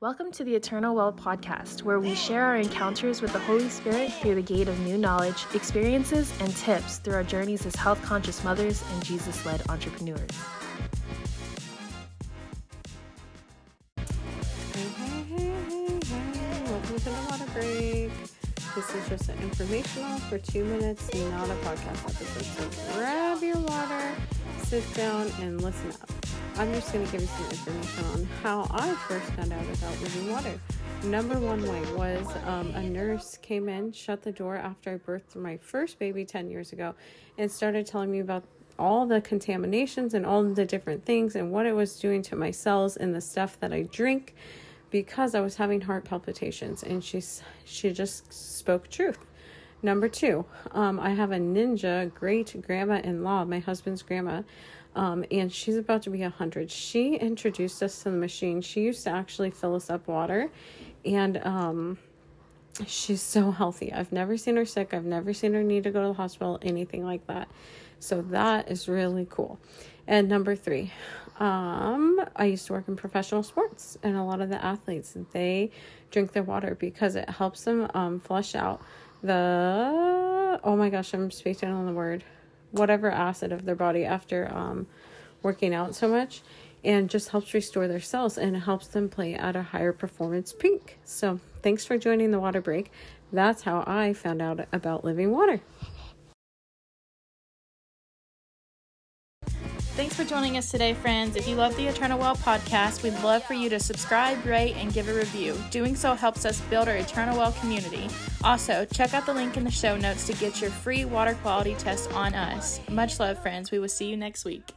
Welcome to the Eternal Well Podcast, where we share our encounters with the Holy Spirit through the gate of new knowledge, experiences, and tips through our journeys as health-conscious mothers and Jesus-led entrepreneurs. Hey. Welcome to the water break. This is just an informational for 2 minutes, not a podcast episode. So grab your water, sit down, and listen up. I'm just going to give you some information on how I first found out about living water. Number one way was a nurse came in, shut the door after I birthed my first baby 10 years ago, and started telling me about all the contaminations and all the different things and what it was doing to my cells and the stuff that I drink because I was having heart palpitations, and she just spoke truth. Number two, I have a ninja great-grandma-in-law, my husband's grandma, and she's about to be 100. She introduced us to the machine. She used to actually fill us up water, and she's so healthy. I've never seen her sick. I've never seen her need to go to the hospital, anything like that. So that is really cool. And number three, I used to work in professional sports, and a lot of the athletes, they drink their water because it helps them flush out the, oh my gosh, I'm spacing on the word, whatever acid of their body after working out so much, and just helps restore their cells and helps them play at a higher performance peak. So thanks for joining the water break. That's how I found out about living water. Thanks for joining us today, friends. If you love the Eternal Well podcast, we'd love for you to subscribe, rate, and give a review. Doing so helps us build our Eternal Well community. Also, check out the link in the show notes to get your free water quality test on us. Much love, friends. We will see you next week.